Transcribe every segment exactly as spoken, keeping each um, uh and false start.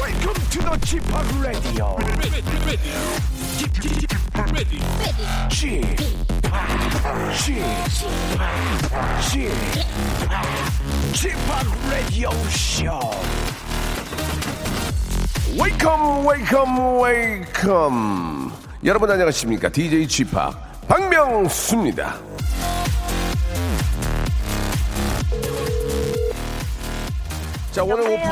Welcome to the G-팝 Radio. G-팝 Radio Show. Welcome, welcome, welcome. 여러분 안녕하십니까? 디제이 G-팝 박명수입니다. 자 오늘 오프.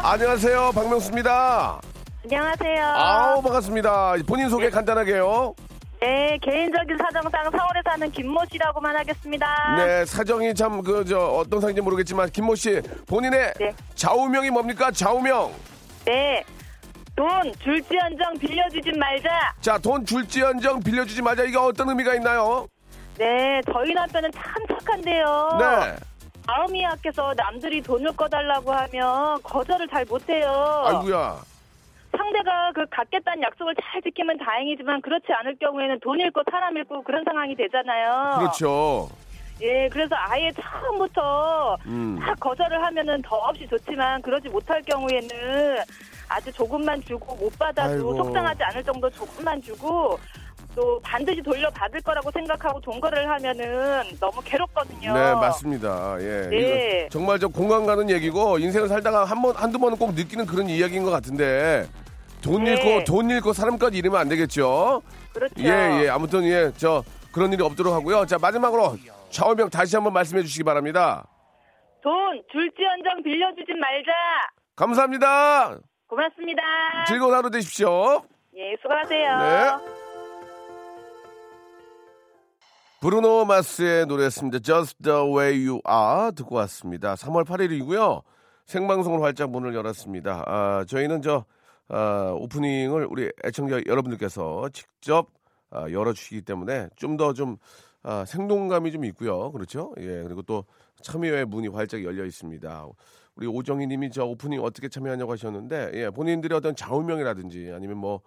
안녕하세요, 박명수입니다. 안녕하세요. 아우 반갑습니다. 본인 소개 간단하게요. 네, 개인적인 사정상 서울에 사는 김모 씨라고만 하겠습니다. 네, 사정이 참 그 저 어떤 상인지 모르겠지만 김모 씨 본인의 네. 좌우명이 뭡니까? 좌우명. 네, 돈 줄지언정 빌려주지 말자. 자, 돈 줄지언정 빌려주지 말자. 이게 어떤 의미가 있나요? 네, 저희 남편은 참 착한데요. 네. 마음이 약해서 남들이 돈을 꺼달라고 하면 거절을 잘 못해요. 아이고야. 상대가 그 갖겠다는 약속을 잘 지키면 다행이지만 그렇지 않을 경우에는 돈 잃고 사람 잃고 그런 상황이 되잖아요. 그렇죠. 예, 그래서 아예 처음부터 음. 딱 거절을 하면은 더없이 좋지만 그러지 못할 경우에는 아주 조금만 주고 못 받아도 아이고. 속상하지 않을 정도 조금만 주고 또 반드시 돌려받을 거라고 생각하고 돈거래를 하면은 너무 괴롭거든요. 네, 맞습니다. 예. 네. 정말 저 공감 가는 얘기고 인생을 살다가 한 번, 한두 번은 꼭 느끼는 그런 이야기인 것 같은데 돈 네. 잃고, 돈 잃고 사람까지 잃으면 안 되겠죠. 그렇죠. 예, 예. 아무튼 예, 저 그런 일이 없도록 하고요. 자, 마지막으로 좌우명 다시 한번 말씀해 주시기 바랍니다. 돈 줄지언정 빌려주지 말자. 감사합니다. 고맙습니다. 즐거운 하루 되십시오. 예, 수고하세요. 네. 브루노 마스의 노래였습니다. Just the way you are 듣고 왔습니다. 삼월 팔일이고요. 생방송으로 활짝 문을 열었습니다. 아, 저희는 저 아, 오프닝을 우리 애청자 여러분들께서 직접 아, 열어주시기 때문에 좀 더 좀 아, 생동감이 좀 있고요. 그렇죠? 예, 그리고 또 참여의 문이 활짝 열려 있습니다. 우리 오정희 님이 저 오프닝 어떻게 참여하냐고 하셨는데 예, 본인들의 어떤 좌우명이라든지 아니면 뭐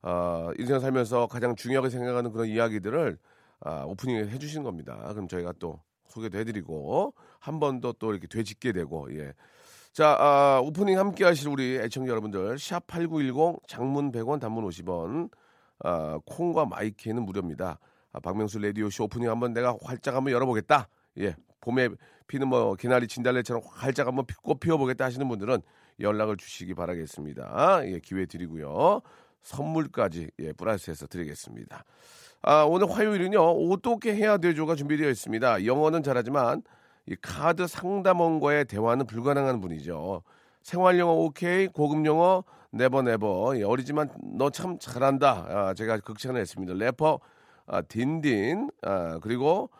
아, 인생 살면서 가장 중요하게 생각하는 그런 이야기들을 아, 오프닝을 해주신 겁니다. 그럼 저희가 또 소개도 해드리고 한 번 더 또 이렇게 되짚게 되고 예. 자 아, 오프닝 함께하실 우리 애청자 여러분들 샵 팔구일공 장문 백 원 단문 오십 원 아, 콩과 마이키는 무료입니다. 아, 박명수 라디오쇼 오프닝 한번 내가 활짝 한번 열어보겠다. 예, 봄에 피는 뭐 개나리 진달래처럼 활짝 한번 꽃 피워보겠다 하시는 분들은 연락을 주시기 바라겠습니다. 예, 기회 드리고요. 선물까지 예, 플러스해서 드리겠습니다. 아, 오늘 화요일은요. 어떻게 해야 되죠가 준비되어 있습니다. 영어는 잘하지만 이 카드 상담원과의 대화는 불가능한 분이죠. 생활영어 오케이, 고급영어 네버 네버. 예, 어리지만 너 참 잘한다. 아, 제가 극찬을 했습니다. 래퍼 아, 딘딘 아, 그리고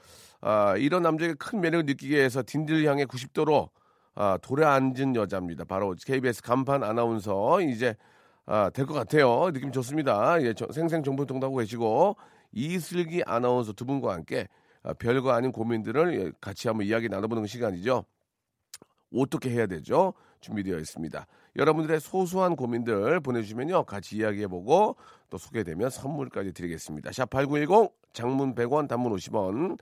아, 이런 남자에게 큰 매력을 느끼게 해서 딘딘을 향해 구십 도로 아, 돌아앉은 여자입니다. 바로 케이비에스 간판 아나운서 이제 아, 될 것 같아요. 느낌 좋습니다. 예, 저, 생생 정보통도 하고 계시고 이슬기 아나운서 두 분과 함께 별거 아닌 고민들을 같이 한번 이야기 나눠보는 시간이죠. 어떻게 해야 되죠? 준비되어 있습니다. 여러분들의 소소한 고민들 보내주시면요. 같이 이야기해보고 또 소개되면 선물까지 드리겠습니다. 샵 팔구일공 장문 백 원 단문 오십 원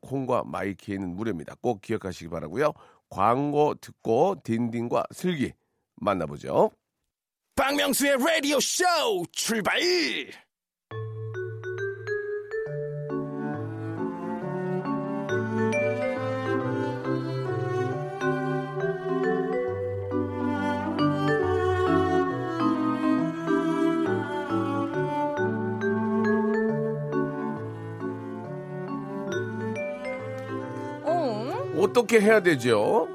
콩과 마이키는 무료입니다. 꼭 기억하시기 바라고요. 광고 듣고 딘딘과 슬기 만나보죠. 박명수의 라디오 쇼 출발! 어떻게 해야 되죠?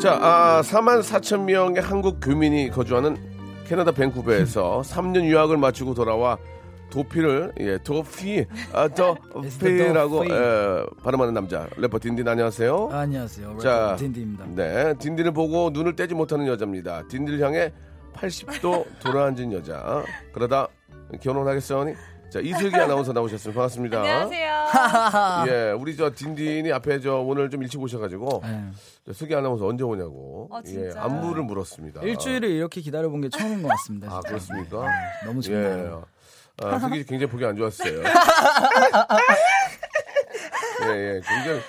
자, 아, 사만 사천 명의 한국 교민이 거주하는 캐나다 밴쿠버에서 삼 년 유학을 마치고 돌아와 도피를 예 도피 아 도피라고 예, 발음하는 남자 래퍼 딘딘 안녕하세요. 아, 안녕하세요. 자 딘딘입니다. 네 딘딘을 보고 눈을 떼지 못하는 여자입니다. 딘딘을 향해 팔십 도 돌아앉은 여자 그러다 결혼하겠어 언니. 자 이슬기 아나운서 나오셨습니다. 반갑습니다. 안녕하세요. 예, 우리 저 딘딘이 앞에 저 오늘 좀 일찍 오셔가지고 네. 슬기 아나운서 언제 오냐고 아, 예, 안부를 물었습니다. 일주일을 이렇게 기다려본 게 처음인 것 같습니다. 진짜. 아 그렇습니까? 너무 좋네요. 예. 아 슬기 굉장히 보기 안 좋았어요. 예, 예, 굉장히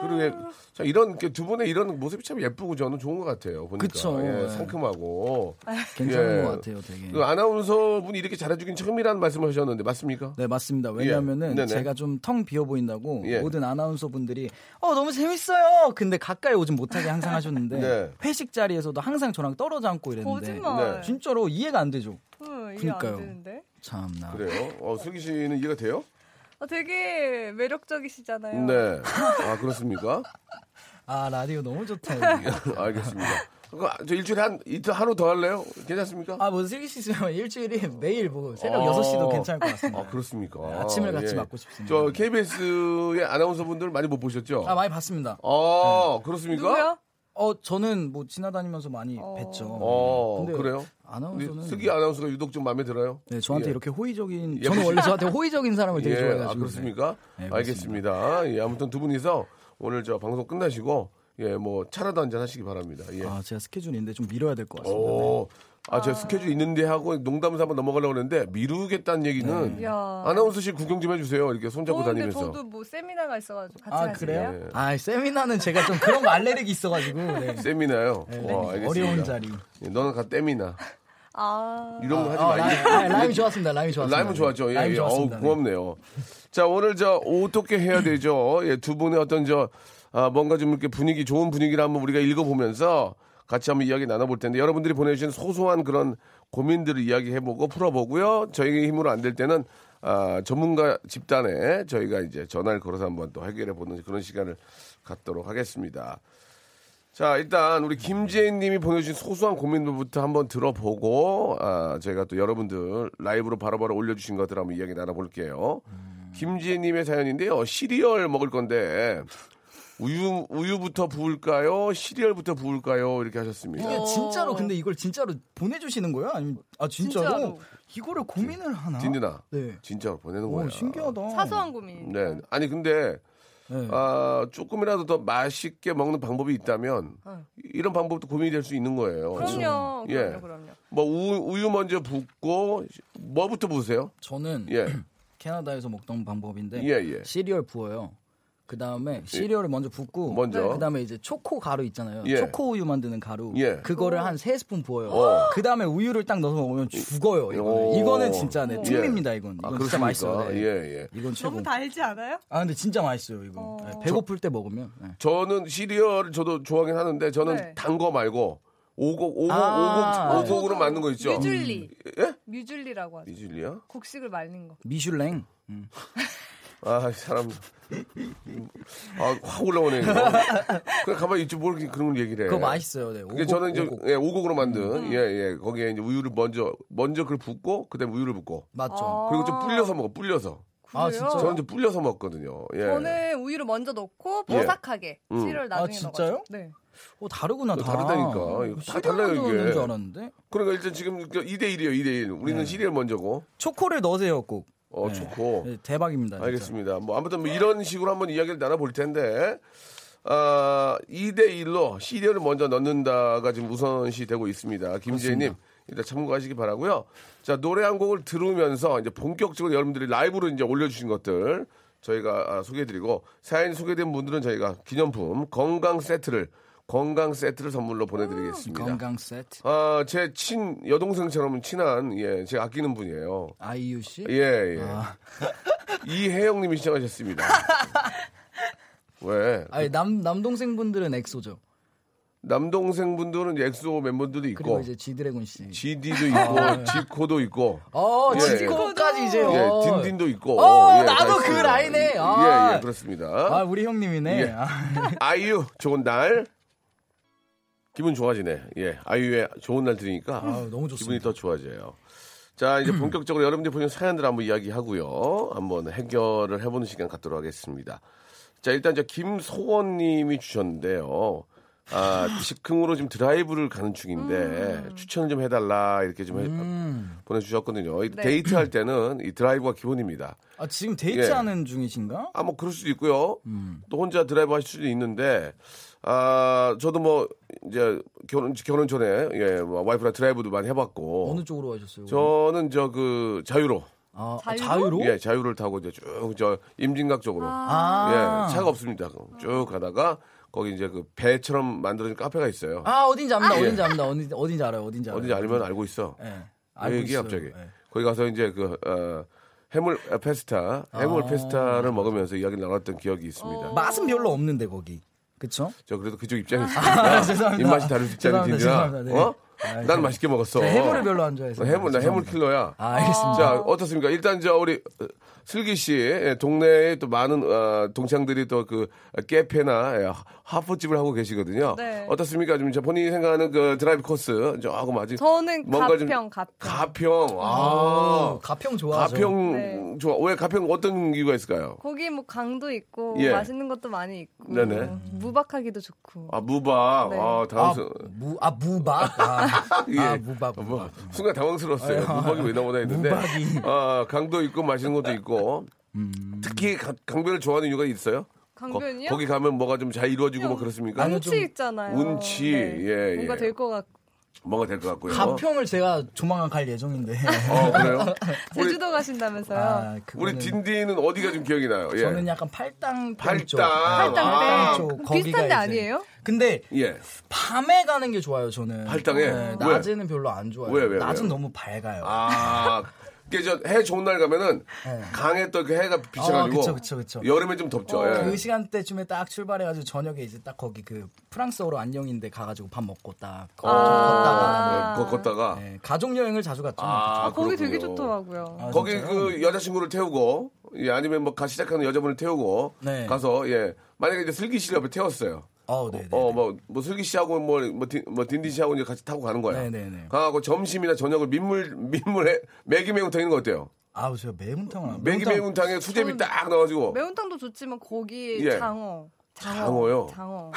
그러게. 자 이런 두 분의 이런 모습이 참 예쁘고 저는 좋은 것 같아요. 보니까 그쵸, 예, 상큼하고 괜찮은 예. 것 같아요. 되게 그 아나운서 분이 이렇게 잘해주긴 처음이라는 말씀하셨는데 맞습니까? 네 맞습니다. 왜냐하면은 예. 제가 좀 텅 비어 보인다고 예. 모든 아나운서 분들이 어 너무 재밌어요. 근데 가까이 오지 못하게 항상 하셨는데 네. 회식 자리에서도 항상 저랑 떨어져 앉고 이랬는데 거짓말. 진짜로 이해가 안 되죠. 응, 이해 그러니까요. 안 되는데. 참나. 그래요? 어, 슬기 씨는 이해가 돼요? 어, 되게 매력적이시잖아요. 네. 아 그렇습니까? 아 라디오 너무 좋다. 알겠습니다. 저 일주일에 한 이틀 하루 더 할래요? 괜찮습니까? 아 뭐 슬기 씨는 일주일에 매일 보고 새벽 아, 여섯 시도 괜찮을 것 같습니다. 아 그렇습니까? 네, 아침을 같이 예. 맞고 싶습니다. 저 케이비에스의 아나운서분들 많이 못 보셨죠? 아 많이 봤습니다. 아 네. 그렇습니까? 누구요? 어 저는 뭐 지나다니면서 많이 어... 뵀죠. 어 근데 그래요? 아나운서는 슬기 아나운서가 유독 좀 마음에 들어요? 네 저한테 예. 이렇게 호의적인 저는 원래 저한테 호의적인 사람을 되게 예. 좋아해가지고. 아 그렇습니까? 네, 알겠습니다. 예, 아무튼 두 분이서. 오늘 저 방송 끝나시고 예 뭐 차라도 한잔 하시기 바랍니다. 예. 아 제가 스케줄이 있는데 좀 미뤄야 될 것 같습니다. 네. 아 제가 아... 스케줄 있는데 하고 농담을 한번 넘어가려고 했는데 미루겠다는 얘기는 네. 아나운서실 구경 좀 해주세요. 이렇게 손잡고 어, 다니면서. 저도 뭐 세미나가 있어가지고 같이 아, 가실래요? 그래요? 네. 아 세미나는 제가 좀 그런 거 알레르기 있어가지고 네. 세미나요? 네, 와, 어려운 자리. 예, 너는 가 땜이나. 아 이런 거 하지 아, 말고. 아, 라임, 라임이 좋았습니다. 라임이 좋았습니다. 라임은 좋았죠. 예, 라임 예. 좋았습니다. 어우, 고맙네요. 자 오늘 저 어떻게 해야 되죠? 예, 두 분의 어떤 저 아, 뭔가 좀 이렇게 분위기 좋은 분위기를 한번 우리가 읽어보면서 같이 한번 이야기 나눠볼 텐데 여러분들이 보내주신 소소한 그런 고민들을 이야기해보고 풀어보고요. 저희의 힘으로 안 될 때는 아, 전문가 집단에 저희가 이제 전화를 걸어서 한번 또 해결해보는 그런 시간을 갖도록 하겠습니다. 자 일단 우리 김재인님이 보내주신 소소한 고민들부터 한번 들어보고 아, 저희가 또 여러분들 라이브로 바로바로 올려주신 것들 한번 이야기 나눠볼게요. 김지혜님의 사연인데요. 시리얼 먹을 건데 우유 우유부터 부을까요? 시리얼부터 부을까요? 이렇게 하셨습니다. 이게 진짜로 근데 이걸 진짜로 보내주시는 거예요? 아니면 아 진짜로, 진짜로. 이거를 고민을 하나? 딘딘아, 네, 진짜로 보내는 거예요. 신기하다. 사소한 고민. 네, 아니 근데 네. 아 조금이라도 더 맛있게 먹는 방법이 있다면 네. 이런 방법도 고민이 될 수 있는 거예요. 그럼요, 그럼요, 예. 그럼요. 뭐 우유, 우유 먼저 붓고 뭐부터 부으세요? 저는 예. 캐나다에서 먹던 방법인데 예, 예. 시리얼 부어요. 그 다음에 시리얼을 예. 먼저 붓고 먼저. 그 다음에 이제 초코 가루 있잖아요. 예. 초코 우유 만드는 가루 예. 그거를 한 세 스푼 부어요. 그 다음에 우유를 딱 넣어서 먹으면 죽어요. 이거는, 이거는 진짜 네, 특미입니다. 이건, 이건 아, 진짜 맛있어요. 네. 예, 예. 이건 최고. 너무 달지 않아요? 아 근데 진짜 맛있어요. 이거 어... 네, 배고플 때 먹으면 네. 저는 시리얼 저도 좋아하긴 하는데 저는 네. 단 거 말고 오곡 오곡 아~ 오곡 오곡으로 만든 거 있죠. 뮤즐리. 예? 뮤즐리라고 하죠. 뮤즐리요? 곡식을 말린 거. 미슐랭. 음. 아 사람. 아 확 올라오네. 이거. 그냥 가만히 있지 뭘 그런 걸 얘기를 해. 그거 맛있어요. 네. 오곡, 저는 이제 오곡. 예, 오곡으로 만든 예예 음. 예, 거기에 이제 우유를 먼저 먼저 그걸 붓고 그다음 우유를 붓고. 맞죠. 아~ 그리고 좀 불려서 먹어. 불려서. 아, 진짜? 저는 좀 불려서 먹거든요. 예. 저는 우유를 먼저 넣고 보삭하게 예. 시리얼 나중에 넣어요. 아 진짜요? 넣어가지고. 네. 어 다르구나. 다. 다르다니까. 다 달라요 이게. 줄 알았는데? 그러니까 일단 지금 이 대일이에요. 이 대일. 우리는 네. 시리얼 먼저고. 초코를 넣으세요 꼭. 어 네. 초코. 네, 대박입니다. 진짜. 알겠습니다. 뭐 아무튼 뭐 이런 식으로 한번 이야기를 나눠볼 텐데 아, 이 대일로 시리얼을 먼저 넣는다가 지금 우선시 되고 있습니다. 김재희님 일단 참고하시기 바라고요. 자 노래 한 곡을 들으면서 이제 본격적으로 여러분들이 라이브로 이제 올려주신 것들 저희가 아, 소개해드리고 사연 소개된 분들은 저희가 기념품 건강 세트를 건강 세트를 선물로 보내드리겠습니다. 건강 세트. 아, 제 친 여동생처럼 친한 예, 제가 아끼는 분이에요. 아이유 씨. 예, 예. 아. 이혜영님이 시청하셨습니다. 왜? 아니 남 남동생분들은 엑소죠. 남동생분들은 엑소 멤버들도 있고. 그리고 이제 지드래곤 씨. 지디도 있고, 아, 지코도 있고. 어, 아, 예, 지코까지 예. 이제요. 예, 딘딘도 있고. 어, 예, 나도 그 라인에. 아. 예, 예, 그렇습니다. 아, 우리 형님이네. 예. 아이유 좋은 날. 기분 좋아지네. 예, 아이유의 좋은 날 들으니까 아, 너무 좋습니다. 기분이 더 좋아져요. 자, 이제 본격적으로 여러분들 보신 사연들 한번 이야기하고요. 한번 해결을 해보는 시간 갖도록 하겠습니다. 자, 일단 저 김소원 님이 주셨는데요. 아, 즉흥으로 지금 드라이브를 가는 중인데 음. 추천을 좀 해달라 이렇게 좀 음. 보내주셨거든요. 네. 데이트할 때는 이 드라이브가 기본입니다. 아, 지금 데이트하는 예. 중이신가? 아, 뭐 그럴 수도 있고요. 음. 또 혼자 드라이브 하실 수도 있는데 아, 저도 뭐 이제 결혼 결혼 전에 예, 와이프랑 드라이브도 많이 해봤고. 어느 쪽으로 하셨어요? 저는 저 그 자유로. 아, 자유로? 자유로? 예, 자유를 타고 이제 쭉 저 임진각 쪽으로. 아. 예, 차가 없습니다. 쭉 가다가. 거기 이제 그 배처럼 만들어진 카페가 있어요. 아, 어딘지 압니다. 아, 어딘지 압니다. 어딘지, 어딘지 알아요. 어딘지 알아요. 어딘지 알면 알고 있어. 예. 알고 있어. 갑자기. 예. 거기 가서 이제 그 어, 해물 페스타, 해물 아~ 페스타를 먹으면서 이야기를 나눴던 기억이 있습니다. 어~ 맛은 별로 없는데 거기. 그렇죠? 저 그래도 그쪽 입장에서 아, 죄송합니다. 입맛이 다를 수 있잖아요. 네. 어? 아, 난 맛있게 먹었어. 해물을 별로 안 좋아해서. 해물, 나 해물 킬러야. 아, 알겠습니다. 자, 어떻습니까? 일단 저 우리 슬기 씨 동네에 또 많은 어, 동창들이 또 그 깨페나 하포집을 하고 계시거든요. 네. 어떻습니까? 좀 본인이 생각하는 그 드라이브 코스 조금 아직. 저는 가평, 가평. 가평. 아, 가평 좋아하죠. 가평 네. 좋아. 왜 가평 어떤 이유가 있을까요? 거기 뭐 강도 있고 예. 맛있는 것도 많이 있고. 네네. 무박하기도 좋고. 아, 무박. 네. 아, 다음 수. 아, 무, 아 무박. 아. 예. 아, 무박, 무박. 순간 당황스러웠어요. 아, 무박이 왜 나오나 했는데 무박이. 아, 강도 있고 맛있는 것도 있고 음. 특히 가, 강변을 좋아하는 이유가 있어요? 강변이요? 거, 거기 가면 뭐가 좀 잘 이루어지고 뭐 그렇습니까? 운치 있잖아요. 운치 네. 예, 예. 뭔가 될 것 같고 뭔가 될 것 같고요. 가평을 제가 조만간 갈 예정인데. 어, 그래요? 제주도 가신다면서요? 아, 우리 딘딘은 어디가 좀 기억이 나요? 예. 저는 약간 팔당 팔당 쪽. 팔당 아, 쪽. 비슷한데 아니에요? 근데 예. 밤에 가는 게 좋아요. 저는 팔당에 네, 낮에는 왜? 별로 안 좋아요. 왜, 왜, 낮은 왜요? 너무 밝아요. 아. 그저 해 좋은 날 가면은 네. 강에 또 그 해가 비쳐가지고 어, 그쵸, 그쵸. 여름에 좀 덥죠. 어, 예. 그 시간대쯤에 딱 출발해가지고 저녁에 이제 딱 거기 그 프랑스어로 안녕인데 가가지고 밥 먹고 딱 어, 걷다가 네, 걷다가 네, 가족 여행을 자주 갔죠. 아, 거기 되게 좋더라고요. 아, 거기 진짜요? 그 여자친구를 태우고 예, 아니면 뭐 가 시작하는 여자분을 태우고 네. 가서 예 만약에 이제 슬기 씨 옆에 태웠어요. 어, 네, 어, 뭐, 뭐 슬기 씨하고 뭐, 뭐, 딘, 뭐 딘딘 씨하고 이제 같이 타고 가는 거야. 네네네. 가고 점심이나 저녁을 민물 민물에 매기 매운탕 있는 거 어때요? 아, 제가 매운탕을. 매기 매운탕에 수제비 딱 넣어가지고. 매운탕도 좋지만 고기 예. 장어. 장어. 장어요. 장어.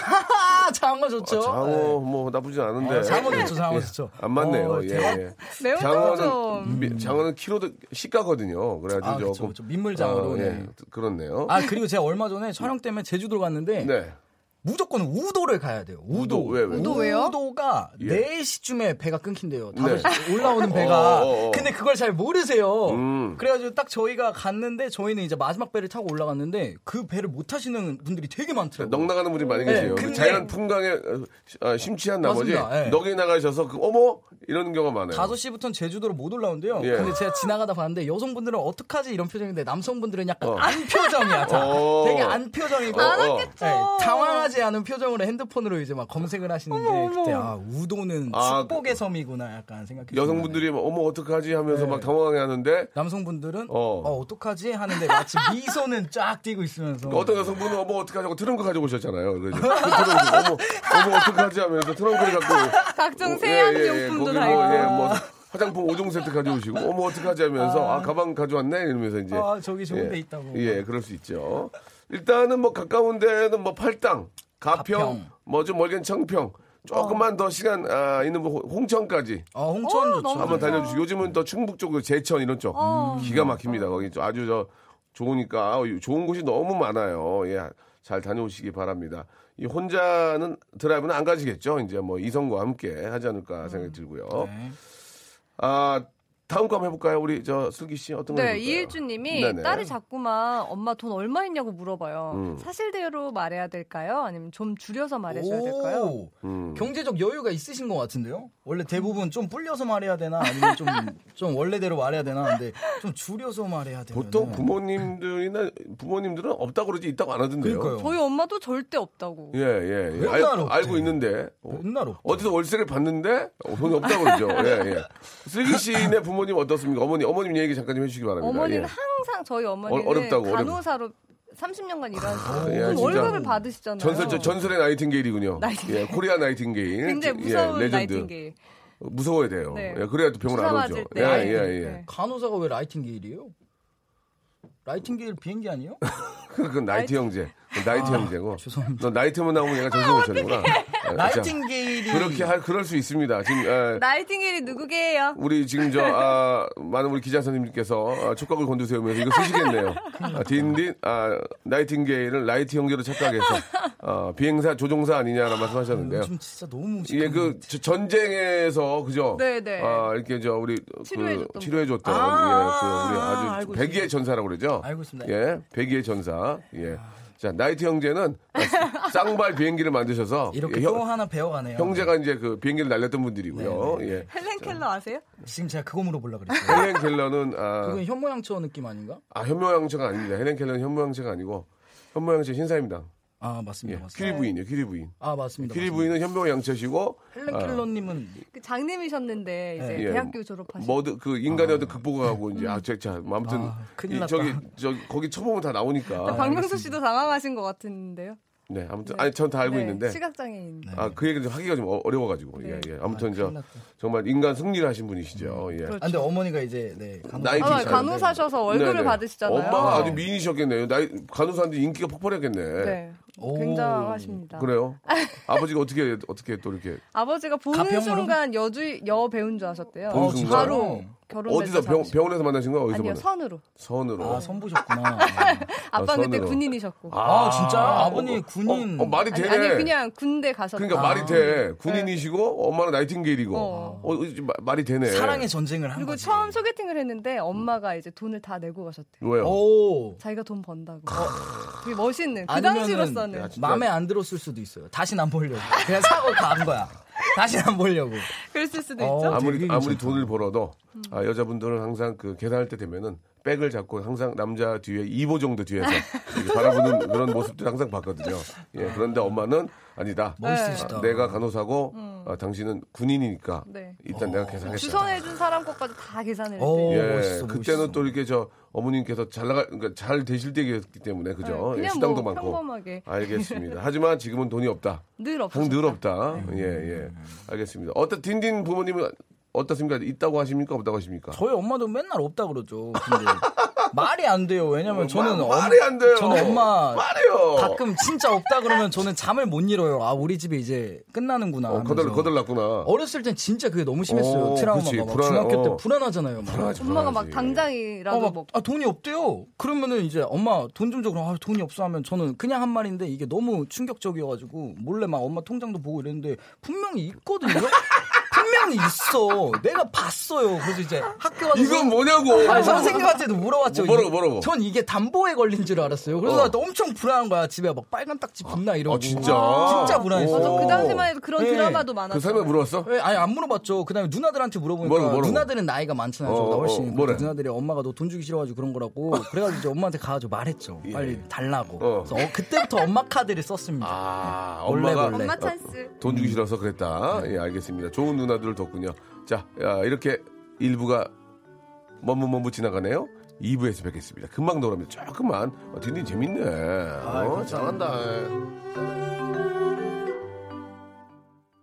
장어 좋죠. 어, 장어 네. 뭐 나쁘진 않은데. 어, 장어 좋죠. 장어 좋죠. 예, 안 맞네요. 어, 예. 예. 매운 장어는 미, 장어는 키로도 시가거든요. 그래가지고 아, 조금 그쵸, 그쵸. 민물 장어로. 어, 예. 네. 그렇네요. 아, 그리고 제가 얼마 전에 촬영 때문에 제주도 갔는데. 네. 무조건 우도를 가야 돼요. 우도. 우도 왜, 왜? 우도 왜요? 우도가 예. 네 시쯤에 배가 끊긴대요. 다들 네. 올라오는 배가. 어, 어. 근데 그걸 잘 모르세요. 음. 그래가지고 딱 저희가 갔는데 저희는 이제 마지막 배를 타고 올라갔는데 그 배를 못 타시는 분들이 되게 많더라고요. 넉나가는 분들이 많이 계세요. 네, 근데... 자연 풍광에 심취한 나머지 네. 넉에 나가셔서 그, 어머 이런 경우가 많아요. 다섯 시부터는 제주도로 못 올라온대요. 예. 근데 제가 지나가다 봤는데 여성분들은 어떡하지 이런 표정인데 남성분들은 약간 어. 안 표정이야. 어. 되게 안 표정이고 알았겠죠. 네, 당황하지 않은 표정으로 핸드폰으로 이제 막 검색을 하시는데 어머, 어머. 그때 아 우도는 아, 축복의 섬이구나 약간 생각해. 여성분들이 막, 어머 어떡하지 하면서 네. 막 당황하게 하는데 남성분들은 어, 어 어떡하지 하는데 마치 미소는 쫙 띄고 있으면서 어떤 여성분은 어머 어떡하지 하고 트렁크 가지고 오셨잖아요. 그래서 어머 어머 어떡하지 하면서 트렁크를 갖고 각종 세안용품도 다 있고 화장품 오 종 세트 가져오시고 어머 어떡하지 하면서 아, 아 가방 가져왔네 이러면서 이제 아 저기 좋은 데 예, 있다고 예 그럴 수 있죠. 일단은 뭐 가까운 데는 뭐 팔당, 가평, 가평. 뭐 좀 멀긴 청평 조금만 어. 더 시간 아, 있는 분 홍천까지. 아 홍천 오, 좋죠. 한번 다녀주시고 요즘은 또 충북 쪽으로 제천 이런 쪽 음. 기가 막힙니다. 거기 아주 저 좋으니까 좋은 곳이 너무 많아요. 예, 잘 다녀오시기 바랍니다. 이 혼자는 드라이브는 안 가시겠죠. 이제 뭐 이성과 함께 하지 않을까 생각이 들고요. 음. 네. 아. 다음 거 한번 해볼까요? 우리 저 슬기 씨 어떤 거 네, 해볼까요? 이일주 님이 네네. 딸이 자꾸만 엄마 돈 얼마 있냐고 물어봐요. 음. 사실대로 말해야 될까요? 아니면 좀 줄여서 말해줘야 될까요? 음. 경제적 여유가 있으신 것 같은데요? 원래 대부분 좀 불려서 말해야 되나 아니면 좀, 좀 원래대로 말해야 되나 하는데 좀 줄여서 말해야 되나 보통 부모님들이나 부모님들은 없다고 그러지 있다고 안 하던데요. 그러니까요. 저희 엄마도 절대 없다고. 예, 예. 예. 알, 알고 있는데. 맨날 없대. 어디서 월세를 받는데 돈이 없다고 그러죠. 예, 예. 슬기 씨네 부모 어머님 어떻습니까? 어머니, 어머님 얘기 잠깐 좀 해주시기 바랍니다. 어머니는 예. 항상 저희 어머니는 어, 어렵다고, 간호사로 어렵... 삼십 년간 일하시고 아, 월급을 받으시잖아요. 전설, 전설의 나이팅게일이군요. 나이팅게일. 예, 코리아 나이팅게일. 굉장히 무서운 예, 나이팅게일. 무서워야 돼요. 네. 예, 그래야 또 병을 안 오죠. 네. 예, 예, 예. 네. 간호사가 왜 나이팅게일이에요? 나이팅게일 비행기 아니에요? 그건 나이트 형제. 나이트 아, 형제고. 죄송합니다. 너 나이트만 나오면 얘가 정신 못 차리구나. 아, 나이팅게일이. 그렇게 할, 그럴 수 있습니다. 지금 에, 나이팅게일이 누구게요? 우리 지금 저 아, 많은 우리 기자 선생님께서 아, 촉각을 곤두세우면서 이거 쓰시겠네요. 아, 딘딘 아, 나이팅게일을 나이트 형제로 착각해서 아, 비행사 조종사 아니냐라고 말씀하셨는데요. 요즘 진짜 너무 이게 예, 그 저, 전쟁에서 그죠? 네네. 아, 이렇게 저 우리 그, 치료해줬던 아~ 예, 그 우리 아주 백의의 전사라고 그러죠. 알고 있습니다. 예, 백의의 전사. 예. 자, 나이트 형제는 쌍발 비행기를 만드셔서 이렇게 형, 또 하나 배워가네요. 형제가 이제 그 비행기를 날렸던 분들이고요. 예. 헬렌켈러 아세요? 지금 제가 그거 물어보려고 그랬어요. 헬렌켈러는 아, 그건 현모양처 느낌 아닌가? 아, 현모양처가 아닙니다. 헬렌켈러는 현모양처가 아니고 현모양처 신사입니다. 아, 맞습니다. 예, 맞습니다. 퀴리 부인이요, 퀴리 부인. 아, 맞습니다. 퀴리 부인은 현모양처시고 헬렌켈러님은 아, 그 장님이셨는데 이제 예. 대학교 졸업하신. 뭐든 그 인간의 어떤 아, 극복하고 네. 이제 아, 제자 아무튼 아, 이, 저기 저 거기 쳐보면 다 나오니까. 박명수 씨도 당황하신 것 같은데요. 네, 아무튼 네. 아니 전 다 알고 네. 있는데. 시각장애인. 네. 아, 그 얘기는 좀 하기가 좀 어려워가지고. 네. 예, 예. 아무튼 아, 저 정말 인간 승리를 하신 분이시죠. 네. 예. 그렇죠. 아, 근데 어머니가 이제 네, 간호사. 아, 간호사셔서 월급을 네, 네. 받으시잖아요. 엄마가 아주 미인이셨겠네요. 나이 간호사인데 인기가 폭발했겠네. 네. 굉장하십니다. 그래요? 아버지가 어떻게 어떻게 또 이렇게? 아버지가 보는 가평으로? 순간 여주 여 배우인 줄 아셨대요. 어, 바로 결혼. 어디서 병, 병원에서 만나신 거야? 어디서? 아니요, 만나? 선으로. 선으로. 아, 선 보셨구나. 아빠 아, 그때 군인이셨고. 아, 아 진짜? 아, 아버님 군인. 어, 어, 말이 되네. 아니, 아니 그냥 군대 가셨다. 그러니까 아. 말이 돼. 군인이시고 엄마는 나이팅게일이고. 어. 어, 말이 되네. 사랑의 전쟁을 한. 그리고 거지. 처음 소개팅을 했는데 엄마가 이제 돈을 다 내고 가셨대요. 왜요? 오. 자기가 돈 번다고. 되게 멋있는. 그 당시로서는. 야, 마음에 안 들었을 수도 있어요. 다시는 안 보려고. 그냥 사고 간 거야. 다시는 안 보려고. 그랬을 수도 어, 있죠. 아무리 아무리 돈을 벌어도 음. 아, 여자분들은 항상 그 계산할 때 되면은 백을 잡고 항상 남자 뒤에 이 보 정도 뒤에서 바라보는 그런 모습들 항상 봤거든요. 예, 그런데 엄마는 아니다. 멋있으시다. 아, 내가 간호사고 음. 아, 당신은 군인이니까 네. 일단 어. 내가 계산했다. 주선해준 사람 것까지 다 계산했대. 예, 멋있어, 그때는 멋있어. 또 이렇게 저 어머님께서 잘 나가 그러니까 잘 되실 때였기 때문에 그죠. 네, 예, 수당도 뭐, 많고. 평범하게. 알겠습니다. 하지만 지금은 돈이 없다. 늘 없다. 항상 늘 없다. 네. 예, 예. 알겠습니다. 어떤 딘딘 부모님은 어떻습니까? 있다고 하십니까? 없다고 하십니까? 저희 엄마도 맨날 없다 그러죠. 근데 말이 안 돼요. 왜냐면 저는 엄마, 말이 안 돼요. 저는 엄마 말이요. 가끔 진짜 없다 그러면 저는 잠을 못 이뤄요. 아, 우리 집에 이제 끝나는구나. 어, 거덜 거덜났구나. 어렸을 땐 진짜 그게 너무 심했어요. 오, 트라우마가. 그치, 막 불안, 중학교 어. 때 불안하잖아요. 불안하지, 엄마가 불안하지. 막 당장이라도 어, 막, 막. 아, 돈이 없대요. 그러면은 이제 엄마 돈 좀 줘. 그럼 아, 돈이 없어 하면 저는 그냥 한 말인데 이게 너무 충격적이어가지고 몰래 막 엄마 통장도 보고 이랬는데 분명히 있거든요. 분명히 있어. 내가 봤어요. 그래서 이제 학교 와서 이건 뭐냐고. 선생님한테도 물어봤죠. 뭐라고 뭐라고. 전 이게 담보에 걸린 줄 알았어요. 그래서 어. 나 엄청 불안한 거야. 집에 막 빨간 딱지 붙나 이러고. 아, 진짜. 진짜 불안했어. 맞아, 그 당시만 해도 그런 네. 드라마도 많았어. 그 사람이 물었어? 네, 아니 안 물어봤죠. 그다음에 누나들한테 물어보니까 뭐라고, 뭐라고. 누나들은 나이가 많잖아요. 어, 나 훨씬. 어, 누나들이 엄마가 너 돈 주기 싫어가지고 그런 거라고. 그래가지고 이제 엄마한테 가가지고 말했죠. 예. 빨리 달라고. 어. 그래서 어, 그때부터 엄마 카드를 썼습니다. 아, 네. 원래 원래. 엄마 찬스. 돈 주기 싫어서 그랬다. 네. 예, 알겠습니다. 좋은 누나들을 뒀군요. 자, 야, 이렇게 일 부가 멈무멈무 지나가네요. 이 부에서 뵙겠습니다. 금방 돌아옵니다. 조금만. 어, 딘딘 재밌네. 아이, 어, 잘한다.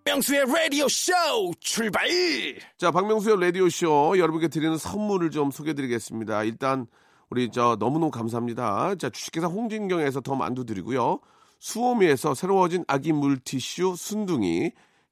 박명수의 라디오 쇼 출발! 자, 박명수의 라디오 쇼 여러분께 드리는 선물을 좀 소개드리겠습니다. 일단 우리 저 너무너무 감사합니다. 자, 주식회사 홍진경에서 더 만두 드리고요. 수오미에서 새로워진 아기 물티슈 순둥이.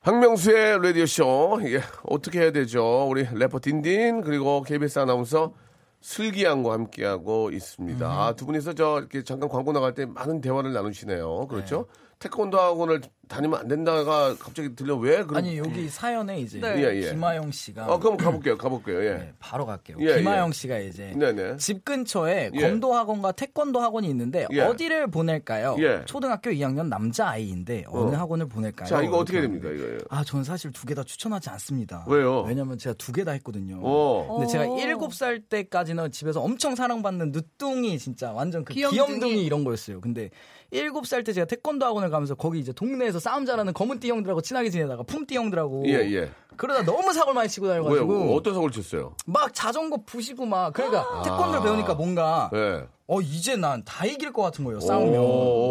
박명수의 라디오쇼. 예, 어떻게 해야 되죠? 우리 래퍼 딘딘 그리고 케이비에스 아나운서 슬기양과 함께하고 있습니다. 음. 아, 두 분이서 저 이렇게 잠깐 광고 나갈 때 많은 대화를 나누시네요. 그렇죠? 네. 태권도 학원을 다니면 안 된다가 갑자기 들려 왜? 그럼... 아니 여기 사연에 이제 네. 예, 예. 김아영 씨가 어 그럼 가볼게요, 가볼게요. 예. 네, 바로 갈게요. 예, 김아영 예. 씨가 이제 네, 네. 집 근처에 예. 검도 학원과 태권도 학원이 있는데 예. 어디를 보낼까요? 예. 초등학교 이 학년 남자 아이인데 어느 어. 학원을 보낼까요? 자 이거 어떻게 됩니까 이거요? 아 저는 사실 두 개 다 추천하지 않습니다. 왜요? 왜냐면 제가 두 개 다 했거든요. 오. 근데 제가 일곱 살 때까지는 집에서 엄청 사랑받는 누뚱이 진짜 완전 그 귀염둥이 이런 거였어요. 근데 일곱 살 때 제가 태권도 학원을 가면서 거기 이제 동네에서 싸움 잘하는 검은띠 형들하고 친하게 지내다가 품띠 형들하고 예, 예. 그러다 너무 사고를 많이 치고 다녀가지고 왜, 어떤 사고를 쳤어요? 막 자전거 부시고 막 그러니까 태권도를 배우니까 뭔가 예. 어 이제 난 다 이길 것 같은 거예요 싸우면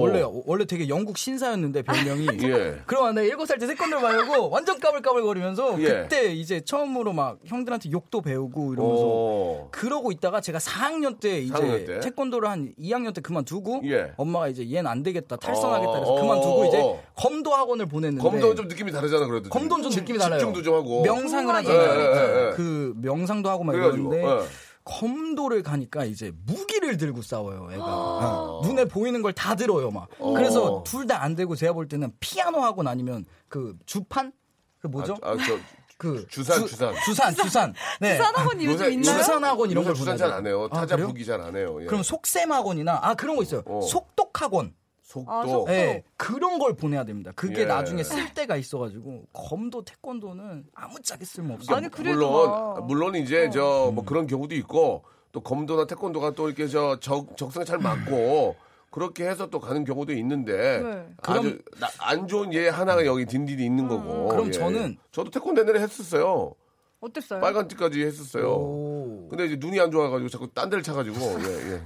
원래 원래 되게 영국 신사였는데 별명이 예. 그러고 내가 일곱 살 때 태권도를 배우고 완전 까불까불거리면서 예. 그때 이제 처음으로 막 형들한테 욕도 배우고 이러면서 오. 그러고 있다가 제가 사 학년 때 이제 사 학년 때? 태권도를 한 이 학년 때 그만두고 예. 엄마가 이제 얘는 안 되겠다 탈선하겠다 그래서 그만두고 이제 검도 학원을 보냈는데 검도는 좀 느낌이 다르잖아 그래도 검도는 좀 집, 느낌이 달라요 집중도 좀 하고 명상을 하잖아 예, 예, 예. 그 명상도 하고 막 이러는데 검도를 가니까 이제 무기를 들고 싸워요. 애가 눈에 보이는 걸 다 들어요, 막. 그래서 둘 다 안 되고 제가 볼 때는 피아노 학원 아니면 그 주판 그 뭐죠? 아, 아, 저... 그 주산 주, 주산 주산 주산 네. 주산 학원 이런 거 있나요? 주산 학원 이런 걸 주산 잘 안 해요. 타자 아, 무기 잘 안 해요. 예. 그럼 속셈 학원이나 아 그런 거 있어요. 어. 속독 학원. 속도. 아, 속도. 네, 그런 걸 보내야 됩니다. 그게 예. 나중에 쓸 때가 있어가지고 검도 태권도는 아무짝에 쓸모없어요. 아니, 물론 물론 이제 어. 저 뭐 그런 경우도 있고 또 검도나 태권도가 또 이렇게 저 적, 적성에 잘 맞고 그렇게 해서 또 가는 경우도 있는데 네. 아주 그럼, 안 좋은 예 하나가 여기 딘딘이 있는 음. 거고. 그럼 예. 저는 저도 태권도 옛날에 했었어요. 어땠어요? 빨간띠까지 했었어요. 오. 근데 이제 눈이 안 좋아가지고 자꾸 딴 데를 차가지고 예, 예.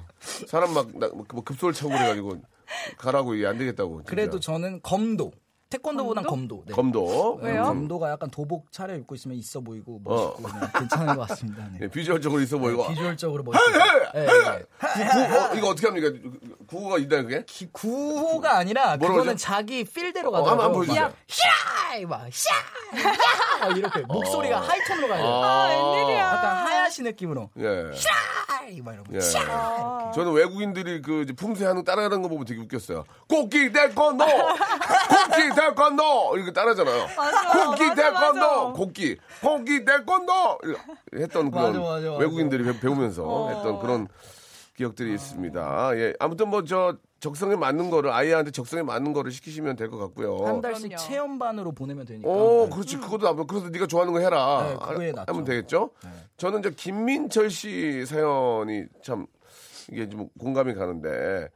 사람 막 나, 뭐 급소를 차고 그래가지고. 가라고 이게 안 되겠다고. 진짜. 그래도 저는 검도. 태권도보단 검도. 검도. 네. 검도. 왜요? 검도가 약간 도복 차려 입고 있으면 있어 보이고 멋있고 어. 괜찮은 것 같습니다. 네. 네, 비주얼적으로 있어 보이고. 네, 비주얼적으로 멋있고. 네, 네. 이거 어떻게 합니까? 구호가 있나요 그게? 기, 구호가 아니라 그거는 하죠? 자기 필대로 가더라고요. 어, 한번 보여주세요. 히야! 막 히야! 이렇게 목소리가 어. 하이톤으로 가요. 아, 웬일이야. 약간 하야시 느낌으로. 예. 히야! 막 이러고. 예. 히야! 저는 외국인들이 그 품새하는 따라하는 거 보면 되게 웃겼어요. 꼬끼 태권도! 꼬끼 태권도 이렇게 따라잖아요. 고기 태권도, 고기, 고기 태권도 했던 그런 맞아, 맞아, 맞아. 외국인들이 배우면서 어. 했던 그런 기억들이 어. 있습니다. 예, 아무튼 뭐 저 적성에 맞는 거를 아이한테 적성에 맞는 거를 시키시면 될 것 같고요. 한 달씩 체험반으로 보내면 되니까. 어, 그렇지. 음. 그것도 나쁘. 그래서 네가 좋아하는 거 해라. 네, 그거에 낫죠. 하면 되겠죠. 네. 저는 저 김민철 씨 사연이 참 이게 좀 공감이 가는데.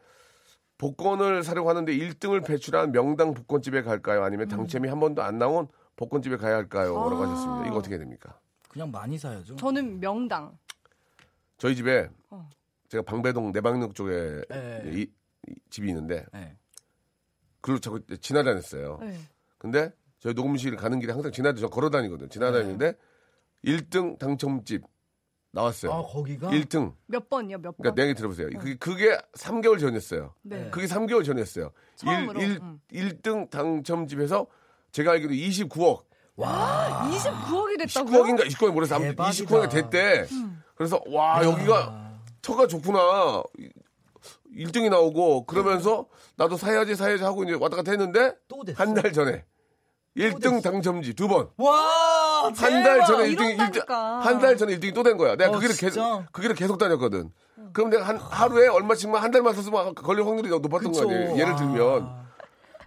복권을 사려고 하는데 일 등을 배출한 명당 복권집에 갈까요? 아니면 당첨이 한 번도 안 나온 복권집에 가야 할까요? 아~ 라고 하셨습니다. 이거 어떻게 됩니까? 그냥 많이 사야죠. 저는 명당. 저희 집에 어. 제가 방배동 내방역 쪽에 이, 이 집이 있는데 에. 그걸 자꾸 지나다녔어요. 에. 근데 저희 녹음실 가는 길에 항상 지나다 저 걸어다니거든요. 지나다니는데 에. 일 등 당첨집. 나왔어요. 아, 거기가? 일 등. 몇 번이요? 몇 번? 그러니까 네 개 들어보세요. 어. 그게, 그게 삼 개월 전이었어요. 네. 그게 삼 개월 전이었어요. 처음으로. 일, 일, 음. 일 등 당첨집에서 제가 알기로 이십구 억. 와, 이십구 억이 됐다고? 십구 억인가? 이십구 억이 모르겠어. 이십구 억이 됐대. 음. 그래서 와, 야. 여기가 터가 좋구나. 일 등이 나오고 그러면서 나도 사야지 사야지 하고 이제 왔다 갔다 했는데 한 달 전에. 일 등 당첨지 두 번. 와! 한 달 전에 일 등이 한 달 전에 일 등이 또 된 거야. 내가 어, 그 길을 계속 그 길을 계속 다녔거든. 그럼 내가 한 하루에 얼마씩만 한 달만 썼으면 걸릴 확률이 높았던 거 아니에요. 예를 들면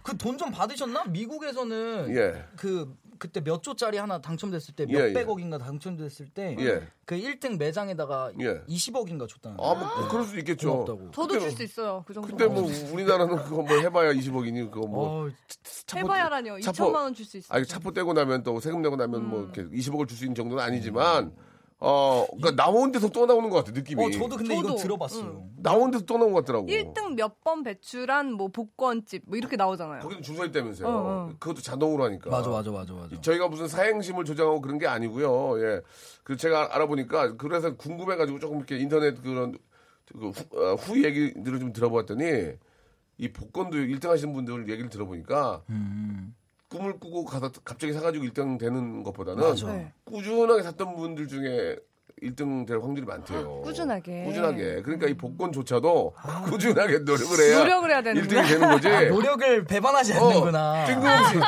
그 돈 좀 받으셨나? 미국에서는 예. 그 그때 몇 조짜리 하나 당첨됐을 때 몇백억인가 예, 예. 당첨됐을 때 그 예. 일 등 매장에다가 예. 이십억인가 줬다는 거예요. 아, 뭐 그럴 수 있겠죠. 고맙다고. 저도 줄 수 있어요. 그 정도. 근데 뭐 우리나라는 그거 뭐 해봐야 이십억이니 그거 뭐 어, 차포, 해봐야라뇨. 이천만 원 줄 수 있어요. 아니 차포 떼고 나면 또 세금 내고 나면 음. 뭐 이렇게 이십억을 줄 수 있는 정도는 아니지만 어 그러니까 나온 데서 또 나오는 것 같아 느낌이. 어 저도 근데 저도, 이거 들어봤어요. 응. 나온 데서 또 나온 것 같더라고. 일 등 몇 번 배출한 뭐 복권집 뭐 이렇게 나오잖아요. 거기는 줄 서 있다면서요. 어, 어. 그것도 자동으로 하니까. 맞아 맞아 맞아 맞아. 저희가 무슨 사행심을 조장하고 그런 게 아니고요. 예. 그 제가 알아보니까 그래서 궁금해가지고 조금 이렇게 인터넷 그런 그 후, 어, 후 얘기들을 좀 들어봤더니 이 복권도 일 등 하시는 분들 얘기를 들어보니까. 음. 꿈을 꾸고 가서 갑자기 사가지고 일 등 되는 것보다는 맞아. 꾸준하게 샀던 분들 중에 일 등 될 확률이 많대요. 꾸준하게. 꾸준하게. 그러니까 이 복권조차도 아. 꾸준하게 노력을 해야 노력을 해야 되는 일 등이 되는 거지. 아, 노력을 배반하지 어, 않는구나. 뜬금없이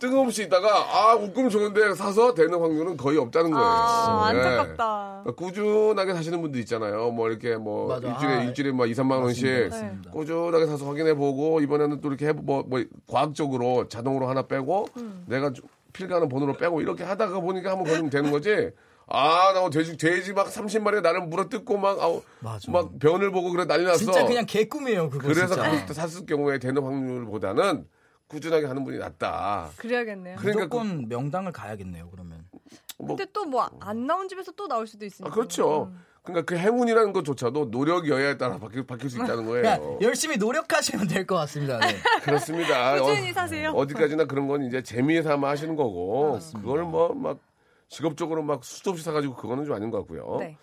뜬금없이 있다가 아 웃금 좋은데 사서 되는 확률은 거의 없다는 거예요. 아, 네. 안타깝다. 그러니까 꾸준하게 사시는 분들 있잖아요. 뭐 이렇게 뭐 맞아. 일주일에 아, 일주일에 뭐 이삼만 원씩 네. 꾸준하게 사서 확인해 보고 이번에는 또 이렇게 해보, 뭐, 뭐 과학적으로 자동으로 하나 빼고 음. 내가 필기하는 번호로 빼고 이렇게 하다가 보니까 한번 걸리면 되는 거지. 아, 나 돼지, 돼지 막 서른 마리가 나를 물어뜯고 막, 아우, 막 변을 보고 그래 난리 났어. 진짜 그냥 개꿈이에요, 그거. 그래서 그때 샀을 경우에 되는 확률보다는 꾸준하게 하는 분이 낫다. 그래야겠네요. 그러니까 무조건 그, 명당을 가야겠네요, 그러면. 뭐, 근데 또 뭐 안 나온 집에서 또 나올 수도 있으니까. 아, 그렇죠. 음. 그러니까 그 행운이라는 것조차도 노력이 여야에 따라 바뀔, 바뀔 수 있다는 거예요. 열심히 노력하시면 될 것 같습니다. 네. 그렇습니다. 꾸준히 사세요. 어, 어디까지나 그런 건 이제 재미삼아 하시는 거고. 맞습니다. 그걸 뭐 막 직업적으로 막 수도 없이 사가지고 그거는 좀 아닌 것 같고요. 네.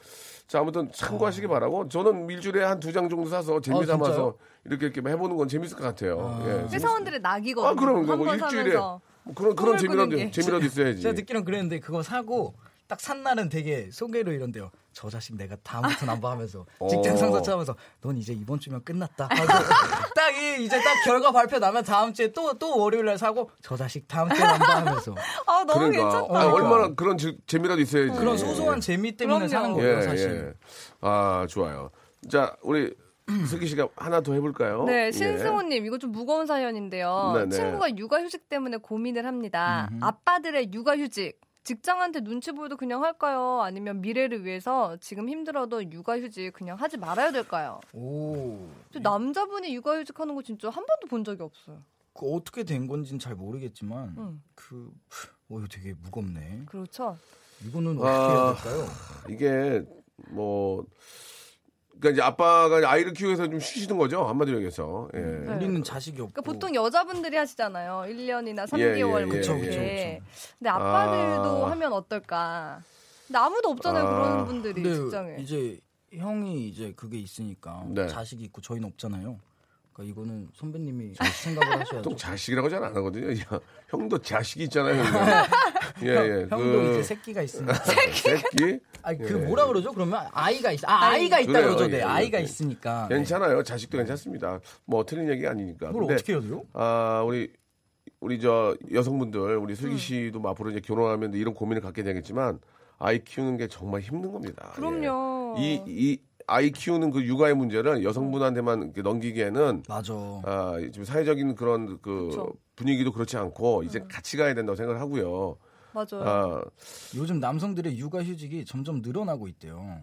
자, 아무튼 참고하시기 어. 바라고. 저는 일주일에 한 두 장 정도 사서 재미삼아서 어, 이렇게 이렇게 해보는 건 재밌을 것 같아요. 아. 예, 회사원들의 낙이거든요. 아, 그럼 뭐 일주일에 뭐 그런 그런 재미라도 재미라도 있어야지. 제가 듣기론 그랬는데 그거 사고. 딱 산 날은 되게 소개로 이런데요. 저 자식 내가 다음부터는 안 봐 하면서 직장 상사처럼하면서 넌 이제 이번 주면 끝났다. 딱 이 이제 딱 결과 발표 나면 다음 주에 또 또 월요일 날 사고 저 자식 다음 주에 안 봐 하면서. 아 너무 그러니까. 괜찮다. 아, 그러니까. 얼마나 그런 지, 재미라도 있어야지. 그런 소소한 재미 때문에 그럼요. 사는 거예요, 예, 사실. 예. 아 좋아요. 자 우리. 슬기 씨가 하나 더 해볼까요? 네, 신승호님 예. 이거 좀 무거운 사연인데요. 네네. 친구가 육아휴직 때문에 고민을 합니다. 음흠. 아빠들의 육아휴직. 직장한테 눈치 보여도 그냥 할까요? 아니면 미래를 위해서 지금 힘들어도 육아휴직 그냥 하지 말아야 될까요? 오. 남자분이 육아휴직 하는 거 진짜 한 번도 본 적이 없어요. 그 어떻게 된 건지는 잘 모르겠지만, 응. 그, 어, 이거 되게 무겁네. 그렇죠. 이거는 어떻게 아, 해야 될까요? 이게 뭐, 그러니까 이제 아빠가 아이를 키우면서 좀 쉬시는 거죠. 한마디로 얘기해서. 예. 네. 우리는 자식이 없고. 그러니까 보통 여자분들이 하시잖아요. 일 년이나 삼 개월. 예, 예, 그렇죠. 그렇죠. 근데 아빠들도 아... 하면 어떨까? 근데 아무도 없잖아요. 아... 그런 분들이 직장에. 이제 형이 이제 그게 있으니까 네. 자식이 있고 저희는 없잖아요. 그러니까 이거는 선배님이 생각을 하셔야죠. 또 자식이라고 잘 안 하거든요. 야, 형도 자식이 있잖아요. 예, 예. 형도 그... 이제 새끼가 있습니다. 새끼? 아니, 그 예. 뭐라 그러죠? 그러면 아이가 있, 아, 아이가 있다 그래요, 그러죠. 네, 예, 아이가 예. 있으니까. 괜찮아요. 자식도 괜찮습니다. 뭐 틀린 얘기 아니니까. 그걸 근데, 어떻게 해야 돼요? 아, 우리 우리 저 여성분들, 우리 슬기 씨도 음. 앞으로 이제 결혼하면 이런 고민을 갖게 되겠지만 아이 키우는 게 정말 힘든 겁니다. 그럼요. 예. 이 이 아이 키우는 그 육아의 문제를 여성분한테만 넘기기에는 맞아. 아, 지금 사회적인 그런 그 그쵸. 분위기도 그렇지 않고 이제 음. 같이 가야 된다고 생각을 하고요. 맞아요. 아, 요즘 남성들의 육아휴직이 점점 늘어나고 있대요.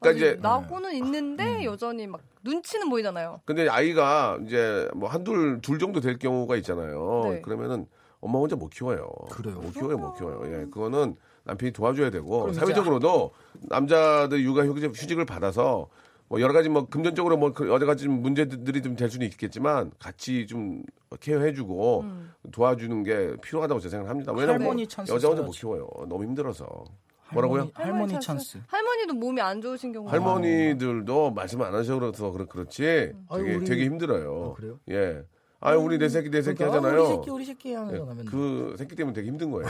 그러니까 아니, 이제 나고는 네. 있는데 음. 여전히 막 눈치는 보이잖아요. 근데 아이가 이제 뭐 한둘 둘 정도 될 경우가 있잖아요. 네. 그러면은 엄마 혼자 못 키워요. 그래요. 못 키워요, 못 키워요. 예, 그거는 남편이 도와줘야 되고 사회적으로도 남자들 육아휴직을 받아서 뭐 여러 가지 뭐 금전적으로 뭐 여러 가지 문제들이 좀 될 수는 있겠지만 같이 좀 케어해주고 음. 도와주는 게 필요하다고 제가 생각합니다. 왜냐면 여자 혼자 못 키워요. 너무 힘들어서. 할머니, 뭐라고요? 할머니, 할머니 찬스. 찬스. 할머니도 몸이 안 좋으신 경우가 할머니들도 말씀 안 하셔서 그렇지 음. 되게, 아유, 우리... 되게 힘들어요. 아, 그래요? 예. 아, 우리 내 새끼 내 새끼 그러니까, 하잖아요. 우리 새끼 우리 새끼 하면 네, 그 새끼 때문에 되게 힘든 거예요.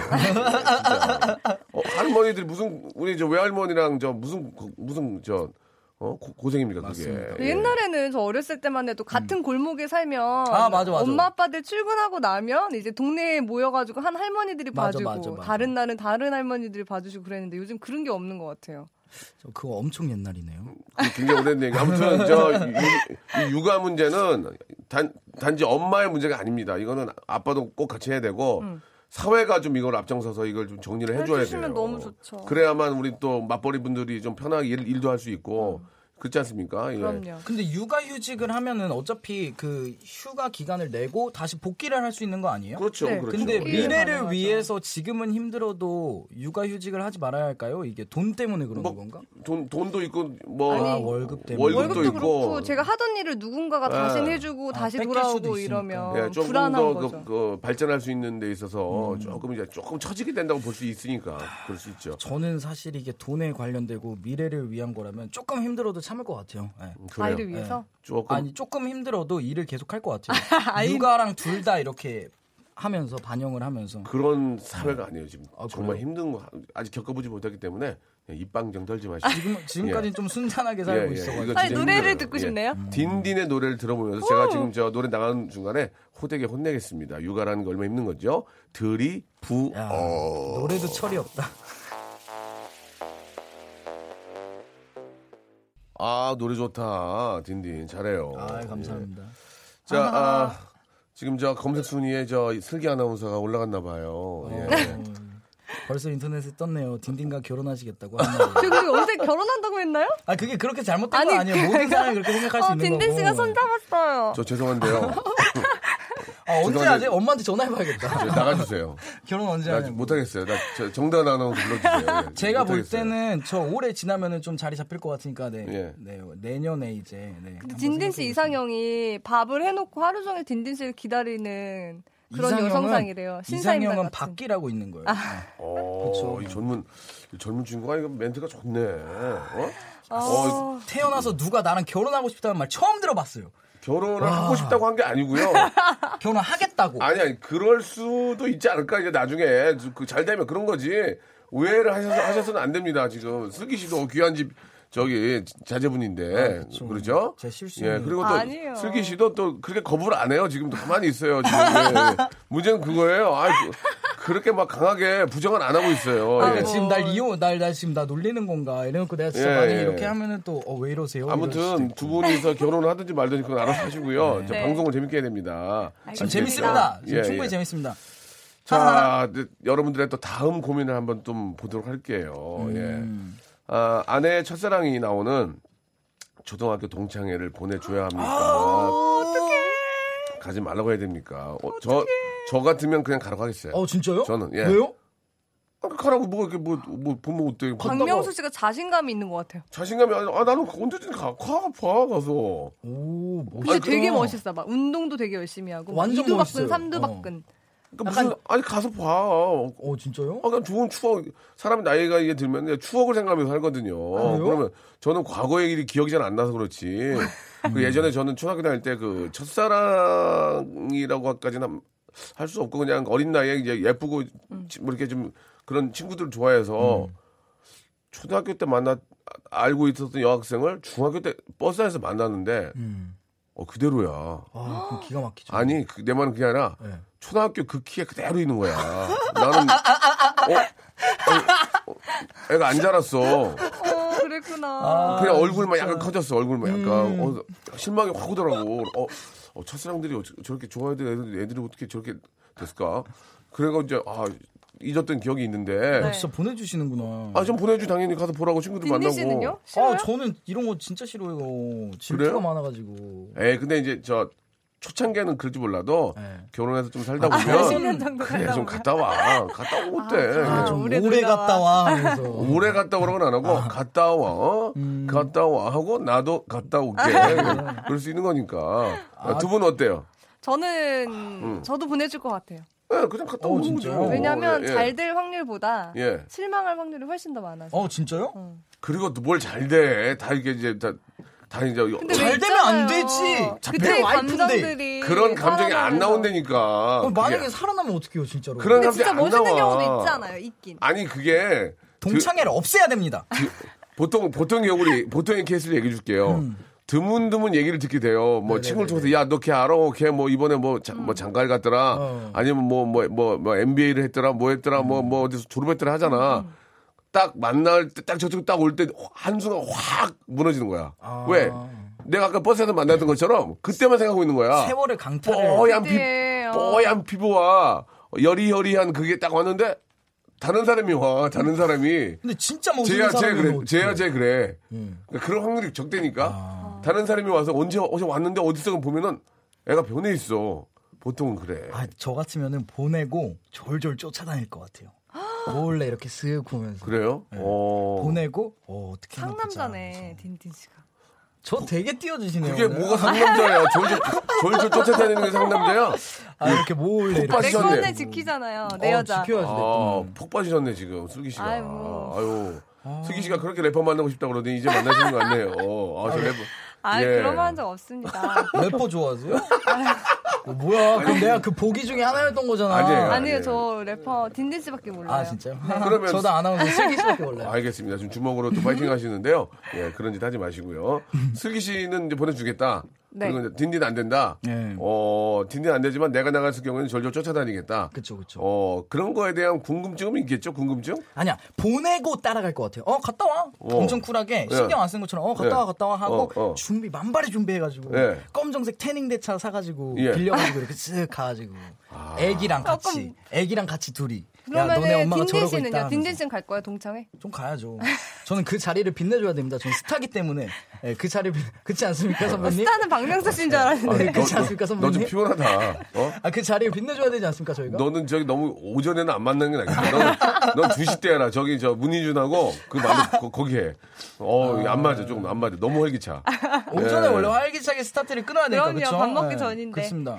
어, 할머니들 무슨 우리 저 외할머니랑 저 무슨 무슨 저 어? 고, 고생입니까 맞습니다. 그게. 옛날에는 저 어렸을 때만 해도 같은 음. 골목에 살면 아, 맞아, 맞아. 엄마 아빠들 출근하고 나면 이제 동네에 모여가지고 한 할머니들이 맞아, 봐주고 맞아, 맞아. 다른 날은 다른 할머니들이 봐주시고 그랬는데 요즘 그런 게 없는 것 같아요. 저 그거 엄청 옛날이네요. 굉장히 오래된 얘기. 아무튼 저 이 육아 문제는 단, 단지 엄마의 문제가 아닙니다. 이거는 아빠도 꼭 같이 해야 되고 음. 사회가 좀 이걸 앞장서서 이걸 좀 정리를 해줘야 돼요. 너무 좋죠. 그래야만 우리 또 맞벌이 분들이 좀 편하게 일, 일도 할 수 있고 음. 그렇지 않습니까? 예. 그럼요. 근데 육아휴직을 하면은 어차피 그 휴가 기간을 내고 다시 복귀를 할 수 있는 거 아니에요? 그렇죠. 네. 그렇죠. 근데 미래를 예. 위해서 지금은 힘들어도 육아휴직을 하지 말아야 할까요? 이게 돈 때문에 그런 뭐, 건가? 돈 돈도 있고 뭐 아니, 월급 때문에 월급도, 월급도 있고. 그렇고 제가 하던 일을 누군가가 예. 다시 해주고 아, 다시 돌아오고 이러면 예, 조금 불안한 더 거죠. 그, 그 발전할 수 있는 데 있어서 음. 조금 이제 조금 처지게 된다고 볼 수 있으니까 그럴 수 있죠. 저는 사실 이게 돈에 관련되고 미래를 위한 거라면 조금 힘들어도 참을 것 같아요. 네. 아이를 위해서? 네. 조금. 아니 조금 힘들어도 일을 계속 할 것 같아요. 육아랑 둘 다 이렇게 하면서 반영을 하면서 그런 사회가 아니에요 지금. 아, 정말 그래요? 힘든 거 아직 겪어보지 못했기 때문에 입방정 떨지 마시고. 지금, 지금까지는 예. 좀 순탄하게 살고 예, 예. 있어가지고. 아니, 노래를 듣고 예. 싶네요. 딘딘의 노래를 들어보면서 오! 제가 지금 저 노래 나가는 중간에 호되게 혼내겠습니다. 육아라는 게 얼마나 힘든 거죠? 들이 부. 야, 어. 노래도 철이 없다. 아, 노래 좋다. 딘딘 잘해요. 아, 감사합니다. 예. 자, 아, 지금 저 검색 순위에 저 슬기 아나운서가 올라갔나 봐요. 예. 벌써 인터넷에 떴네요. 딘딘과 결혼하시겠다고. 저 그게 언제 결혼한다고 했나요? 아, 그게 그렇게 잘못된 아니, 거 아니에요. 그러니까. 모든 사람이 그렇게 생각할 어, 수 있는 거고. 딘딘 씨가 손 잡았어요. 저 죄송한데요. 아, 언제 하지? 엄마한테 전화해봐야겠다. 나가주세요. 결혼 언제 하냐? 못하겠어요. 나 정다은 아나운서 불러주세요. 예. 제가 볼 때는 저 올해 지나면은 좀 자리 잡힐 것 같으니까 네, 예. 네 내년에 이제. 네. 근데 딘딘 씨 이상형이 밥을 해놓고 하루 종일 딘딘 씨를 기다리는 그런 이상형은, 여성상이래요. 신사임당 이상형은 같은. 바뀌라고 있는 거예요. 아. 어, 그렇죠. 이 젊은 이 젊은 친구가 이거 멘트가 좋네. 어? 어. 어, 태어나서 누가 나랑 결혼하고 싶다는 말 처음 들어봤어요. 결혼을 와. 하고 싶다고 한 게 아니고요. 결혼 하겠다고. 아니, 아니 그럴 수도 있지 않을까 이제 나중에 그 잘 되면 그런 거지. 오해를 하셔서 하셔서는 안 됩니다. 지금 슬기 씨도 귀한 집 저기 자제분인데 아, 그렇죠. 그러죠? 제 실수. 예, 그리고 또 아니에요. 슬기 씨도 또 그렇게 거부를 안 해요. 지금도 가만히 있어요. 지금 예. 문제는 그거예요. 아, 그렇게 막 강하게 부정은 안 하고 있어요. 아, 예. 지금 날 이혼, 날, 날 지금 나 놀리는 건가? 이래놓고 내가 진짜 예, 많이 예. 이렇게 하면은 또 어, 왜 이러세요? 아무튼 두 분이서 결혼을 하든지 말든지 그건 알아서 하시고요. 네. 저 네. 방송을 재밌게 해야 됩니다. 지금 재밌습니다. 지금 예, 충분히 예. 재밌습니다. 자, 하나. 여러분들의 또 다음 고민을 한번 좀 보도록 할게요. 음. 예. 아, 아내의 첫사랑이 나오는 초등학교 동창회를 보내줘야 합니까? 어, 어떡해. 가지 말라고 해야 됩니까? 어, 저, 저 같으면 그냥 가라고 하겠어요. 어, 진짜요? 저는, 예. 왜요? 아, 가라고, 뭐, 이렇게, 뭐, 뭐, 보면 어때요? 박명수 씨가 자신감이 있는 것 같아요. 자신감이, 아, 나는 언제든지 가, 가, 봐, 가서. 오, 멋있어. 근데 되게 멋있어. 막, 운동도 되게 열심히 하고. 완전 이두 박근, 삼두 박근. 어. 그러니까 무슨, 아니, 가서 봐. 어, 진짜요? 아, 그냥 좋은 추억, 사람이 나이가 이게 들면 추억을 생각하면서 살거든요. 아니요? 그러면 저는 과거의 일이 기억이 잘 안 나서 그렇지. 그 예전에 저는 초등학교 다닐 때 그 첫사랑이라고까지는 할 수 없고 그냥 어린 나이에 이제 예쁘고 음. 뭐 이렇게 좀 그런 친구들을 좋아해서 음. 초등학교 때 만나, 알고 있었던 여학생을 중학교 때 버스 안에서 만났는데 음. 어, 그대로야. 아, 그건 기가 막히죠. 아니, 그, 내 말은 그게 아니라, 네. 초등학교 그 키에 그대로 있는 거야. 나는, 어, 어, 어, 애가 안 자랐어. 어, 그랬구나. 아, 그냥 얼굴만 진짜. 약간 커졌어, 얼굴만 약간. 음. 어, 실망이 확 오더라고. 어, 어 첫사랑들이 어찌, 저렇게 좋아해도 애들, 애들이 어떻게 저렇게 됐을까? 그래가지고 이제, 아, 잊었던 기억이 있는데. 네. 아, 진짜 보내주시는구나. 아, 전 보내주 당연히 가서 보라고 친구들 만나고. 씨는요? 아, 저는 이런 거 진짜 싫어요. 질투가 많아가지고. 에, 근데 이제 저 초창기에는 그럴지 몰라도 네. 결혼해서 좀 살다 보면. 아, 십 년 정도 그래, 살다 좀 갔다 와. 갔다 오면 어때? 아, 좀 오래, 오래 갔다 와. 오래 갔다 오라고는 안 하고 아. 갔다 와. 어? 음. 갔다 와 하고 나도 갔다 올게. 아. 그럴 수 있는 거니까. 아. 두 분은 어때요? 저는 음. 저도 보내줄 것 같아요. 예, 네, 그냥 갔다 오는 거죠. 왜냐하면 예, 예. 잘 될 확률보다 예. 실망할 확률이 훨씬 더 많아서. 어, 진짜요? 응. 그리고 또 뭘 잘 돼. 다 이게 이제 다, 다 이제 잘 되면 안 되지. 그때 감정들이 그런 감정이 살아나면서. 안 나온다니까. 그럼 만약에 그게. 살아나면 어떡해요, 진짜로? 그런 근데 감정이 진짜 안 멋있는 나와. 경우도 있잖아요, 있긴. 아니 그게 동창회를 그, 없애야 됩니다. 그, 보통 보통 경우를 보통의 케이스를 얘기해 줄게요. 음. 드문드문 얘기를 듣게 돼요. 뭐 네네네네. 친구를 통해서 야 너 걔 알아? 걔 뭐 이번에 뭐, 자, 뭐 장가를 갔더라. 어. 아니면 뭐 뭐 뭐 뭐 엠비에이를 했더라. 뭐 했더라. 뭐 뭐 음. 뭐 어디서 졸업했더라 하잖아. 음. 딱 만날 때 딱 저쪽 딱 올 때 한순간 확 무너지는 거야. 아. 왜? 내가 아까 버스에서 만났던 것처럼 그때만 생각하고 있는 거야. 세월의 강탈을. 뽀얀 피 뽀얀 피부와 여리여리한 그게 딱 왔는데. 다른 사람이 와, 다른 사람이. 근데 진짜 멋있는 사람이 그래, 쟤야 쟤 그래. 음. 그러니까 그런 확률이 적대니까. 아. 다른 사람이 와서 언제 어제 왔는데 어디서 보면은 애가 변해 있어. 보통은 그래. 아, 저 같으면은 보내고 졸졸 쫓아다닐 것 같아요. 몰래 이렇게 쓱 보면서. 그래요? 네. 보내고 어, 어떻게 상남자네 딘딘 씨가. 저 되게 띄워주시네요. 그게 오늘. 뭐가 상남자예요? 졸졸 졸졸 쫓아다니는 게 상남자야? 아, 이렇게 몰래. 폭 빠지셨네. 내 건데 지키잖아요. 내 어, 여자. 지켜야지. 아, 폭 빠지셨네 지금 슬기 씨가. 아유. 아유. 아. 슬기 씨가 그렇게 래퍼 만나고 싶다 그러더니 이제 만나시는 거 같네요. 아, 저 래퍼. 아, 예. 그런 거 한 적 없습니다. 래퍼 좋아하세요? 어, 뭐야? 그럼 내가 그 보기 중에 하나였던 거잖아. 아니에요, 아니에요. 아니에요. 저 래퍼 딘딘 씨밖에 몰라요. 아 진짜요? 네. 그러면 저도 아나운서 슬기 씨밖에 몰라요. 알겠습니다. 지금 주먹으로 또 파이팅 하시는데요. 예, 그런 짓 하지 마시고요. 슬기 씨는 이제 보내주겠다. 네. 그리고 딘딘 안 된다. 네. 어, 딘딘 안 되지만 내가 나갈 경우에는 절절 쫓아다니겠다. 그렇죠, 그렇죠. 어, 그런 거에 대한 궁금증은 있겠죠, 궁금증? 아니야, 보내고 따라갈 것 같아요. 어, 갔다 와. 어. 엄청 쿨하게 네. 신경 안 쓰는 것처럼 어, 갔다 네. 와, 갔다 와 하고 어, 어. 준비 만발이 준비해가지고 네. 검정색 태닝 대차 사가지고 예. 빌려가지고 이렇게 쓱 가가지고 아. 애기랑 같이, 애기랑 같이 둘이. 그러면은 딘딘 씨는요? 딘딘 씨는 갈 거야 동창회? 좀 가야죠. 저는 그 자리를 빛내줘야 됩니다. 저는 스타기 때문에 네, 그 자리를 빛... 그렇지 않습니까 선배님? 스타는 박명수 씨인 줄 알았는데. 그렇지 않습니까 선배님? 너 좀 피곤하다. 어? 아, 그 자리를 빛내줘야 되지 않습니까 저희가? 너는 저기 너무 오전에는 안 만나는 게 낫겠다. 넌 두 시 때 해라. 저기 저 문희준하고 그 말로 거기 해. 어, 안 맞아. 조금 안 맞아. 너무 활기차. 오전에 네. 원래 활기차게 스타트를 끊어야 되니까 그렇죠? 그럼요. 밥 먹기 네, 전인데. 그렇습니다.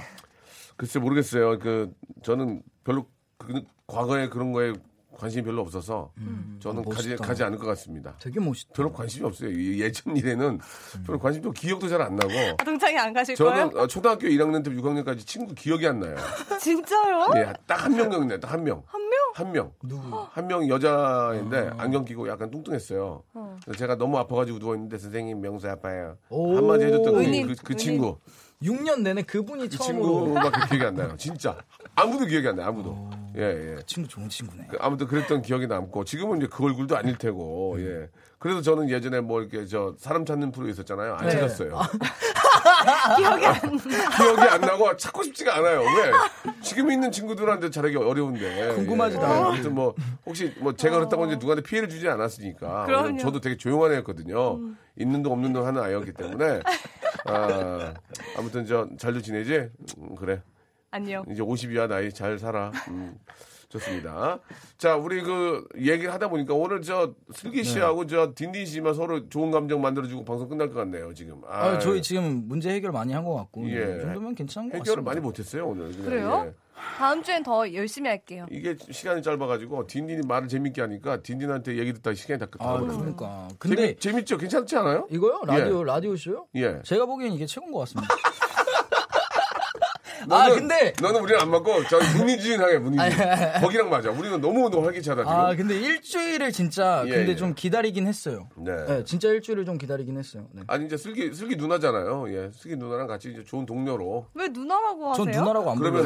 글쎄 모르겠어요. 그 저는 별로 그, 과거에 그런 거에 관심이 별로 없어서 음, 저는 아, 가지, 가지 않을 것 같습니다. 되게 멋있다. 별로 관심이 없어요. 예전 일에는 음. 별로 관심도 기억도 잘 안 나고. 아, 동창이 안 가실 저는 거예요? 초등학교 일 학년 때부터 육 학년까지 친구 기억이 안 나요. 진짜요? 네, 딱 한 명 기억나요. 딱 한 명. 한 명? 한 명. 누구? 한 명 여자인데 어. 안경 끼고 약간 뚱뚱했어요. 어. 그래서 제가 너무 아파가지고 누워있는데 선생님 명수 아파요. 한마디 해줬던 그, 그, 그 친구. 육 년 내내 그분이 그 처음으로. 그 친구밖에 기억이 안 나요. 진짜. 아무도 기억이 안 나요. 아무도. 어. 예, 예. 그 친구 좋은 친구네. 그, 아무튼 그랬던 기억이 남고 지금은 이제 그 얼굴도 아닐 테고. 음. 예. 그래서 저는 예전에 뭐 이렇게 저 사람 찾는 프로 있었잖아요. 안 네. 찾았어요. 아. 기억이 안 나. 기억이 안 나고 찾고 싶지가 않아요. 왜? 지금 있는 친구들한테 잘하기 어려운데. 궁금하지도 않아요. 예. 아무튼 뭐 혹시 뭐 제가 그랬다고 이제 누구한테 피해를 주지 않았으니까. 그럼요. 저도 되게 조용한 애였거든요. 음. 있는 동 없는 동 하는 아이였기 때문에. 아, 아무튼 저 잘도 지내지? 음, 그래. 안녕. 이제 오십이야 나이 잘 살아. 음, 좋습니다. 자, 우리 그 얘기를 하다 보니까 오늘 저 슬기 씨하고 네. 저 딘딘 씨만 서로 좋은 감정 만들어주고 방송 끝날 것 같네요 지금. 아, 저희 지금 문제 해결 많이 한 것 같고. 예. 이 정도면 괜찮은 것 같습니다. 해결을 많이 못했어요 오늘. 그냥. 그래요? 예. 다음 주엔 더 열심히 할게요. 이게 시간이 짧아가지고 딘딘이 말을 재밌게 하니까 딘딘한테 얘기 듣다가 시간이 다 끝나. 아, 그러니까. 근데 재밌, 재밌죠? 괜찮지 않아요? 이거요? 라디오 예. 라디오 쇼요? 예. 제가 보기엔 이게 최고인 것 같습니다. 너는, 아 근데 너는 우리랑 안 맞고 저 문희준하게 문희준 거기랑 맞아. 우리는 너무 너무 활기차다 지금. 아 근데 일주일을 진짜 예, 근데 예. 좀 기다리긴 했어요. 네. 네, 진짜 일주일을 좀 기다리긴 했어요. 네. 아니 이제 슬기 슬기 누나잖아요. 예, 슬기 누나랑 같이 이제 좋은 동료로. 왜 누나라고 하세요? 전 누나라고 안 그러면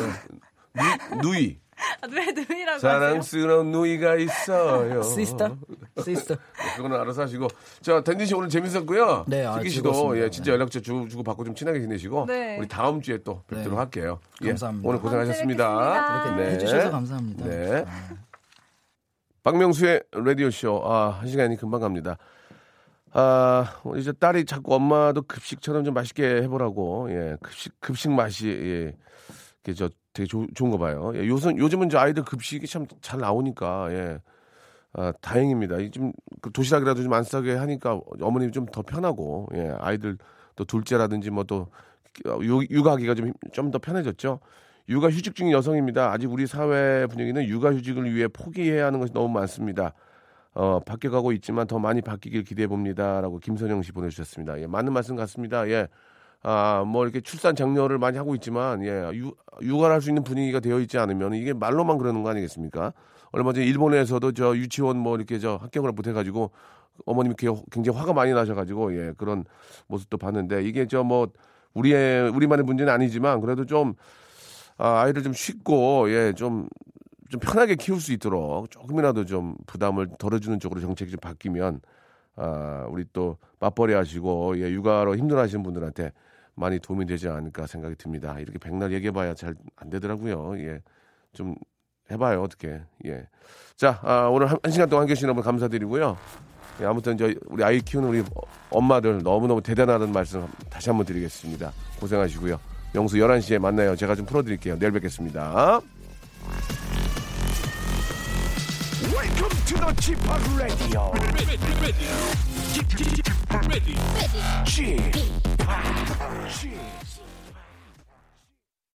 누, 누이. 아, 왜 누이라고? 사랑스러운 누이가 있어요. 시스터, 시스터. 그거는 알아서 하시고. 자, 댄진 씨 오늘 재밌었고요. 네, 슬기 씨도 예, 진짜 연락처 주고 주고 받고 좀 친하게 지내시고 네. 우리 다음 주에 또 뵙도록 네. 할게요. 예, 감사합니다. 오늘 고생하셨습니다. 이렇게 네. 해주셔서 감사합니다. 네. 아. 박명수의 라디오 쇼. 아, 한 시간이 금방 갑니다. 아, 우리 저 딸이 자꾸 엄마도 급식처럼 좀 맛있게 해보라고. 예, 급식 급식 맛이 예, 이게 저. 되게 조, 좋은 거 봐요. 예, 요즘, 요즘은 이제 아이들 급식이 참 잘 나오니까, 예. 아, 다행입니다. 좀, 그 도시락이라도 좀 안 싸게 하니까 어머님이 좀 더 편하고, 예. 아이들 또 둘째라든지 뭐 또, 육아하기가 좀, 좀 더 편해졌죠. 육아 휴직 중인 여성입니다. 아직 우리 사회 분위기는 육아 휴직을 위해 포기해야 하는 것이 너무 많습니다. 어, 바뀌어가고 있지만 더 많이 바뀌길 기대해 봅니다. 라고 김선영 씨 보내주셨습니다. 예, 많은 말씀 같습니다. 예. 아, 뭐, 이렇게 출산 장려를 많이 하고 있지만, 예, 유, 육아를 할 수 있는 분위기가 되어 있지 않으면 이게 말로만 그러는 거 아니겠습니까? 얼마 전에 일본에서도 저 유치원 뭐 이렇게 저 합격을 못해가지고 어머님이 굉장히 화가 많이 나셔가지고, 예, 그런 모습도 봤는데 이게 저 뭐, 우리의, 우리만의 문제는 아니지만 그래도 좀, 아, 아이를 좀 쉽고, 예, 좀, 좀 편하게 키울 수 있도록 조금이라도 좀 부담을 덜어주는 쪽으로 정책이 좀 바뀌면, 아, 우리 또 맞벌이 하시고, 예, 육아로 힘들어 하시는 분들한테 많이 도움이 되지 않을까 생각이 듭니다. 이렇게 백날 얘기해봐야 잘 안 되더라고요. 예, 좀 해봐요 어떻게. 예, 자 아, 오늘 한, 한 시간 동안 함께해 주신 여러분 감사드리고요. 예, 아무튼 저 우리 아이 키우는 우리 엄마들 너무 너무 대단하다는 말씀 다시 한번 드리겠습니다. 고생하시고요. 명수 열한 시에 만나요. 제가 좀 풀어드릴게요. 내일 뵙겠습니다. Welcome to the G-팝 Radio. G-팝 Radio.